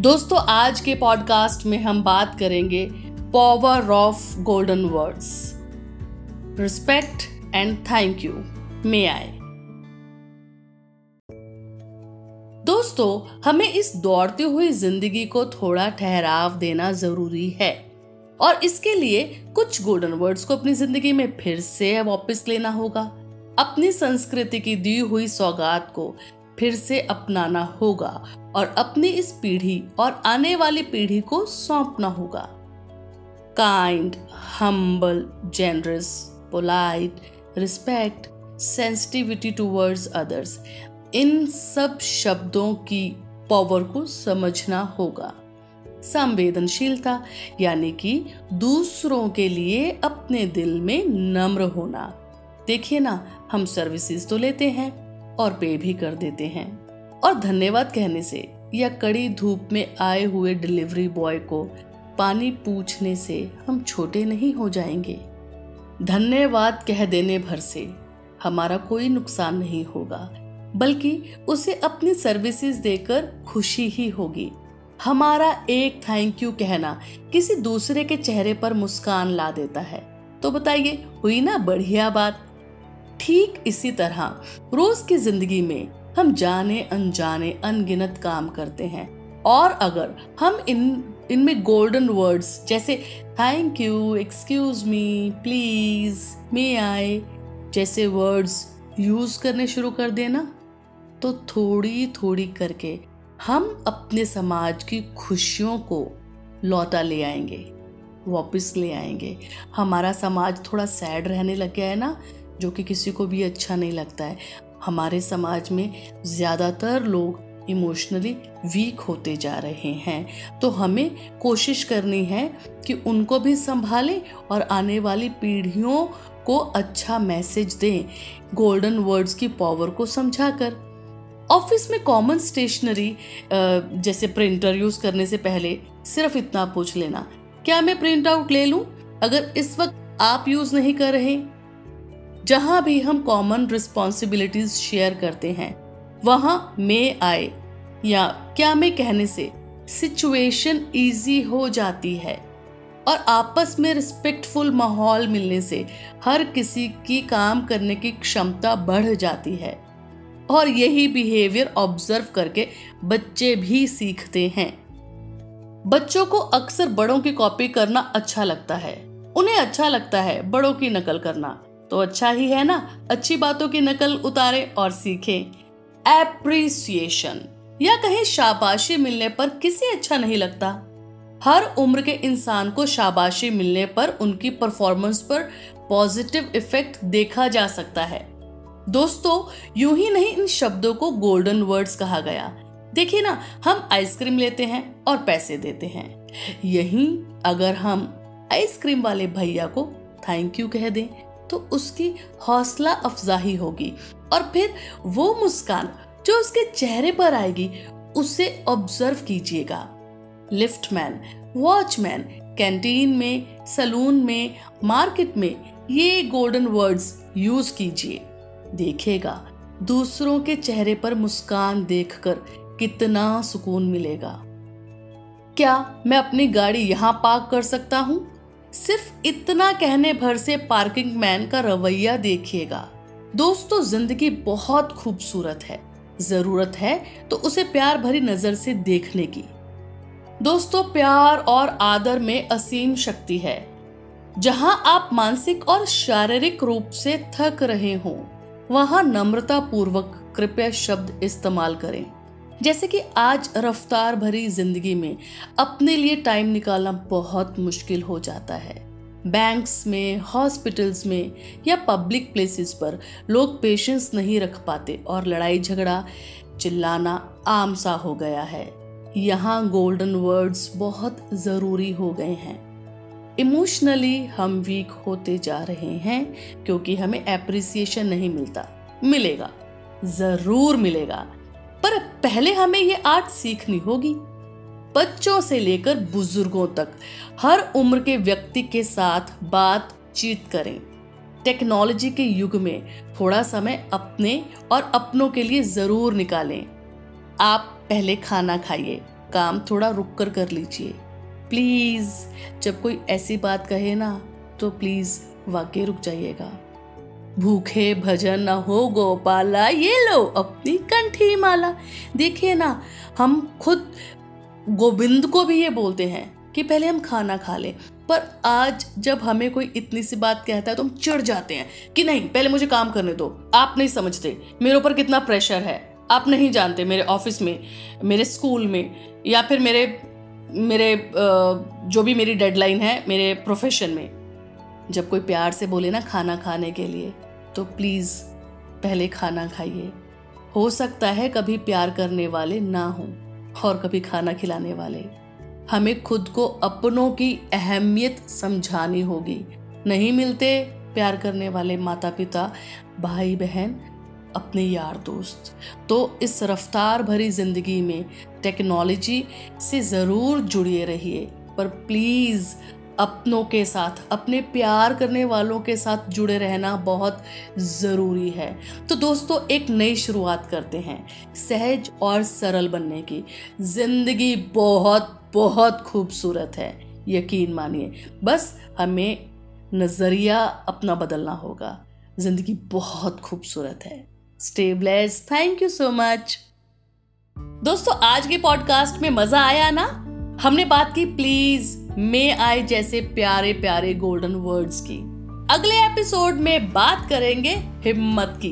दोस्तों, आज के पॉडकास्ट में हम बात करेंगे power of golden words, respect and thank you में आए। दोस्तों, हमें इस दौड़ती हुई जिंदगी को थोड़ा ठहराव देना जरूरी है और इसके लिए कुछ गोल्डन वर्ड्स को अपनी जिंदगी में फिर से वापस लेना होगा। अपनी संस्कृति की दी हुई सौगात को फिर से अपनाना होगा और अपनी इस पीढ़ी और आने वाली पीढ़ी को सौंपना होगा। Kind, humble, generous, polite, respect, sensitivity towards others, इन सब शब्दों की पावर को समझना होगा। संवेदनशीलता यानी कि दूसरों के लिए अपने दिल में नम्र होना। देखिए ना, हम सर्विसेज तो लेते हैं और पे भी कर देते हैं, और धन्यवाद कहने से या कड़ी धूप में आए हुए डिलीवरी बॉय को पानी पूछने से हम छोटे नहीं हो जाएंगे। धन्यवाद कह देने भर से हमारा कोई नुकसान नहीं होगा, बल्कि उसे अपनी सर्विसेज देकर खुशी ही होगी। हमारा एक थैंक यू कहना किसी दूसरे के चेहरे पर मुस्कान ला देता है। तो बताइए, हुई ना बढ़िया बात। ठीक इसी तरह रोज की जिंदगी में हम जाने अनजाने अनगिनत काम करते हैं, और अगर हम इनमें गोल्डन वर्ड्स जैसे thank you, excuse me, please, may I जैसे वर्ड्स यूज करने शुरू कर देना, तो थोड़ी थोड़ी करके हम अपने समाज की खुशियों को लौटा ले आएंगे, वापस ले आएंगे। हमारा समाज थोड़ा सैड रहने लग गया है ना, जो कि किसी को भी अच्छा नहीं लगता है। हमारे समाज में ज़्यादातर लोग इमोशनली वीक होते जा रहे हैं, तो हमें कोशिश करनी है कि उनको भी संभालें और आने वाली पीढ़ियों को अच्छा मैसेज दें, गोल्डन वर्ड्स की पावर को समझा कर। ऑफिस में कॉमन स्टेशनरी जैसे प्रिंटर यूज़ करने से पहले सिर्फ इतना पूछ लेना, क्या मैं प्रिंट आउट ले लूँ, अगर इस वक्त आप यूज़ नहीं कर रहे। जहाँ भी हम कॉमन रिस्पॉन्सिबिलिटीज शेयर करते हैं, वहाँ मे आए या क्या मैं कहने से सिचुएशन इजी हो जाती है, और आपस में रिस्पेक्टफुल माहौल मिलने से हर किसी की काम करने की क्षमता बढ़ जाती है, और यही बिहेवियर ऑब्जर्व करके बच्चे भी सीखते हैं। बच्चों को अक्सर बड़ों की कॉपी करना अच्छा लगता है, उन्हें अच्छा लगता है बड़ों की नकल करना, तो अच्छा ही है ना। अच्छी बातों की नकल उतारें और सीखें। एप्रिसिएशन या कहीं शाबाशी मिलने पर किसे अच्छा नहीं लगता। हर उम्र के इंसान को शाबाशी मिलने पर उनकी परफॉर्मेंस पर पॉजिटिव इफेक्ट देखा जा सकता है। दोस्तों, यूं ही नहीं इन शब्दों को गोल्डन वर्ड्स कहा गया। देखिए ना, हम आइसक्रीम लेते हैं और पैसे देते हैं, यहीं अगर हम आइसक्रीम वाले भैया को थैंक यू कह दें तो उसकी हौसला अफजाही होगी, और फिर वो मुस्कान जो उसके चेहरे पर आएगी उसे ऑब्जर्व कीजिएगा। लिफ्टमैन, वॉचमैन, कैंटीन में, सलून में, मार्केट में ये गोल्डन वर्ड्स यूज कीजिए। देखिएगा, दूसरों के चेहरे पर मुस्कान देखकर कितना सुकून मिलेगा। क्या मैं अपनी गाड़ी यहाँ पार्क कर सकता हूँ, सिर्फ इतना कहने भर से पार्किंग मैन का रवैया देखिएगा। दोस्तों, जिंदगी बहुत खूबसूरत है, जरूरत है तो उसे प्यार भरी नजर से देखने की। दोस्तों, प्यार और आदर में असीम शक्ति है। जहां आप मानसिक और शारीरिक रूप से थक रहे हो, वहां नम्रता पूर्वक कृपया शब्द इस्तेमाल करें, जैसे कि आज रफ्तार भरी जिंदगी में अपने लिए टाइम निकालना बहुत मुश्किल हो जाता है। बैंक्स में, हॉस्पिटल्स में या पब्लिक प्लेसेस पर लोग पेशेंस नहीं रख पाते और लड़ाई झगड़ा, चिल्लाना आम सा हो गया है। यहाँ गोल्डन वर्ड्स बहुत ज़रूरी हो गए हैं। इमोशनली हम वीक होते जा रहे हैं क्योंकि हमें एप्रिसिएशन नहीं मिलता। मिलेगा, ज़रूर मिलेगा, पर पहले हमें ये आर्ट सीखनी होगी। बच्चों से लेकर बुजुर्गों तक हर उम्र के व्यक्ति के साथ बातचीत करें। टेक्नोलॉजी के युग में थोड़ा समय अपने और अपनों के लिए ज़रूर निकालें। आप पहले खाना खाइए, काम थोड़ा रुक कर कर लीजिए। प्लीज़ जब कोई ऐसी बात कहे ना तो प्लीज़ वाकई रुक जाइएगा। भूखे भजन ना हो गोपाला, ये लो अपनी कंठी माला। देखिए ना, हम खुद गोविंद को भी ये बोलते हैं कि पहले हम खाना खा लें, पर आज जब हमें कोई इतनी सी बात कहता है तो हम चिढ़ जाते हैं कि नहीं, पहले मुझे काम करने दो, आप नहीं समझते मेरे ऊपर कितना प्रेशर है, आप नहीं जानते मेरे ऑफिस में, मेरे स्कूल में, या फिर मेरे जो भी मेरी डेडलाइन है मेरे प्रोफेशन में। जब कोई प्यार से बोले ना खाना खाने के लिए, तो प्लीज़ पहले खाना खाइए। हो सकता है कभी प्यार करने वाले ना हों और कभी खाना खिलाने वाले। हमें खुद को अपनों की अहमियत समझानी होगी। नहीं मिलते प्यार करने वाले माता पिता, भाई बहन, अपने यार दोस्त, तो इस रफ्तार भरी ज़िंदगी में टेक्नोलॉजी से ज़रूर जुड़े रहिए, पर प्लीज़ अपनों के साथ, अपने प्यार करने वालों के साथ जुड़े रहना बहुत ज़रूरी है। तो दोस्तों, एक नई शुरुआत करते हैं सहज और सरल बनने की। ज़िंदगी बहुत बहुत खूबसूरत है, यकीन मानिए। बस हमें नज़रिया अपना बदलना होगा। ज़िंदगी बहुत खूबसूरत है। Stay blessed. Thank you so much. दोस्तों, आज के पॉडकास्ट में मज़ा आया ना? हमने बात की प्लीज़, मे, आई जैसे प्यारे प्यारे गोल्डन वर्ड्स की। अगले एपिसोड में बात करेंगे हिम्मत की,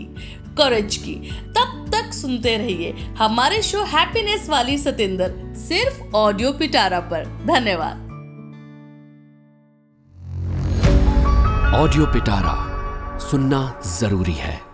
करेज की। तब तक सुनते रहिए हमारे शो हैप्पीनेस वाली सतिंदर, सिर्फ ऑडियो पिटारा पर। धन्यवाद। ऑडियो पिटारा सुनना जरूरी है।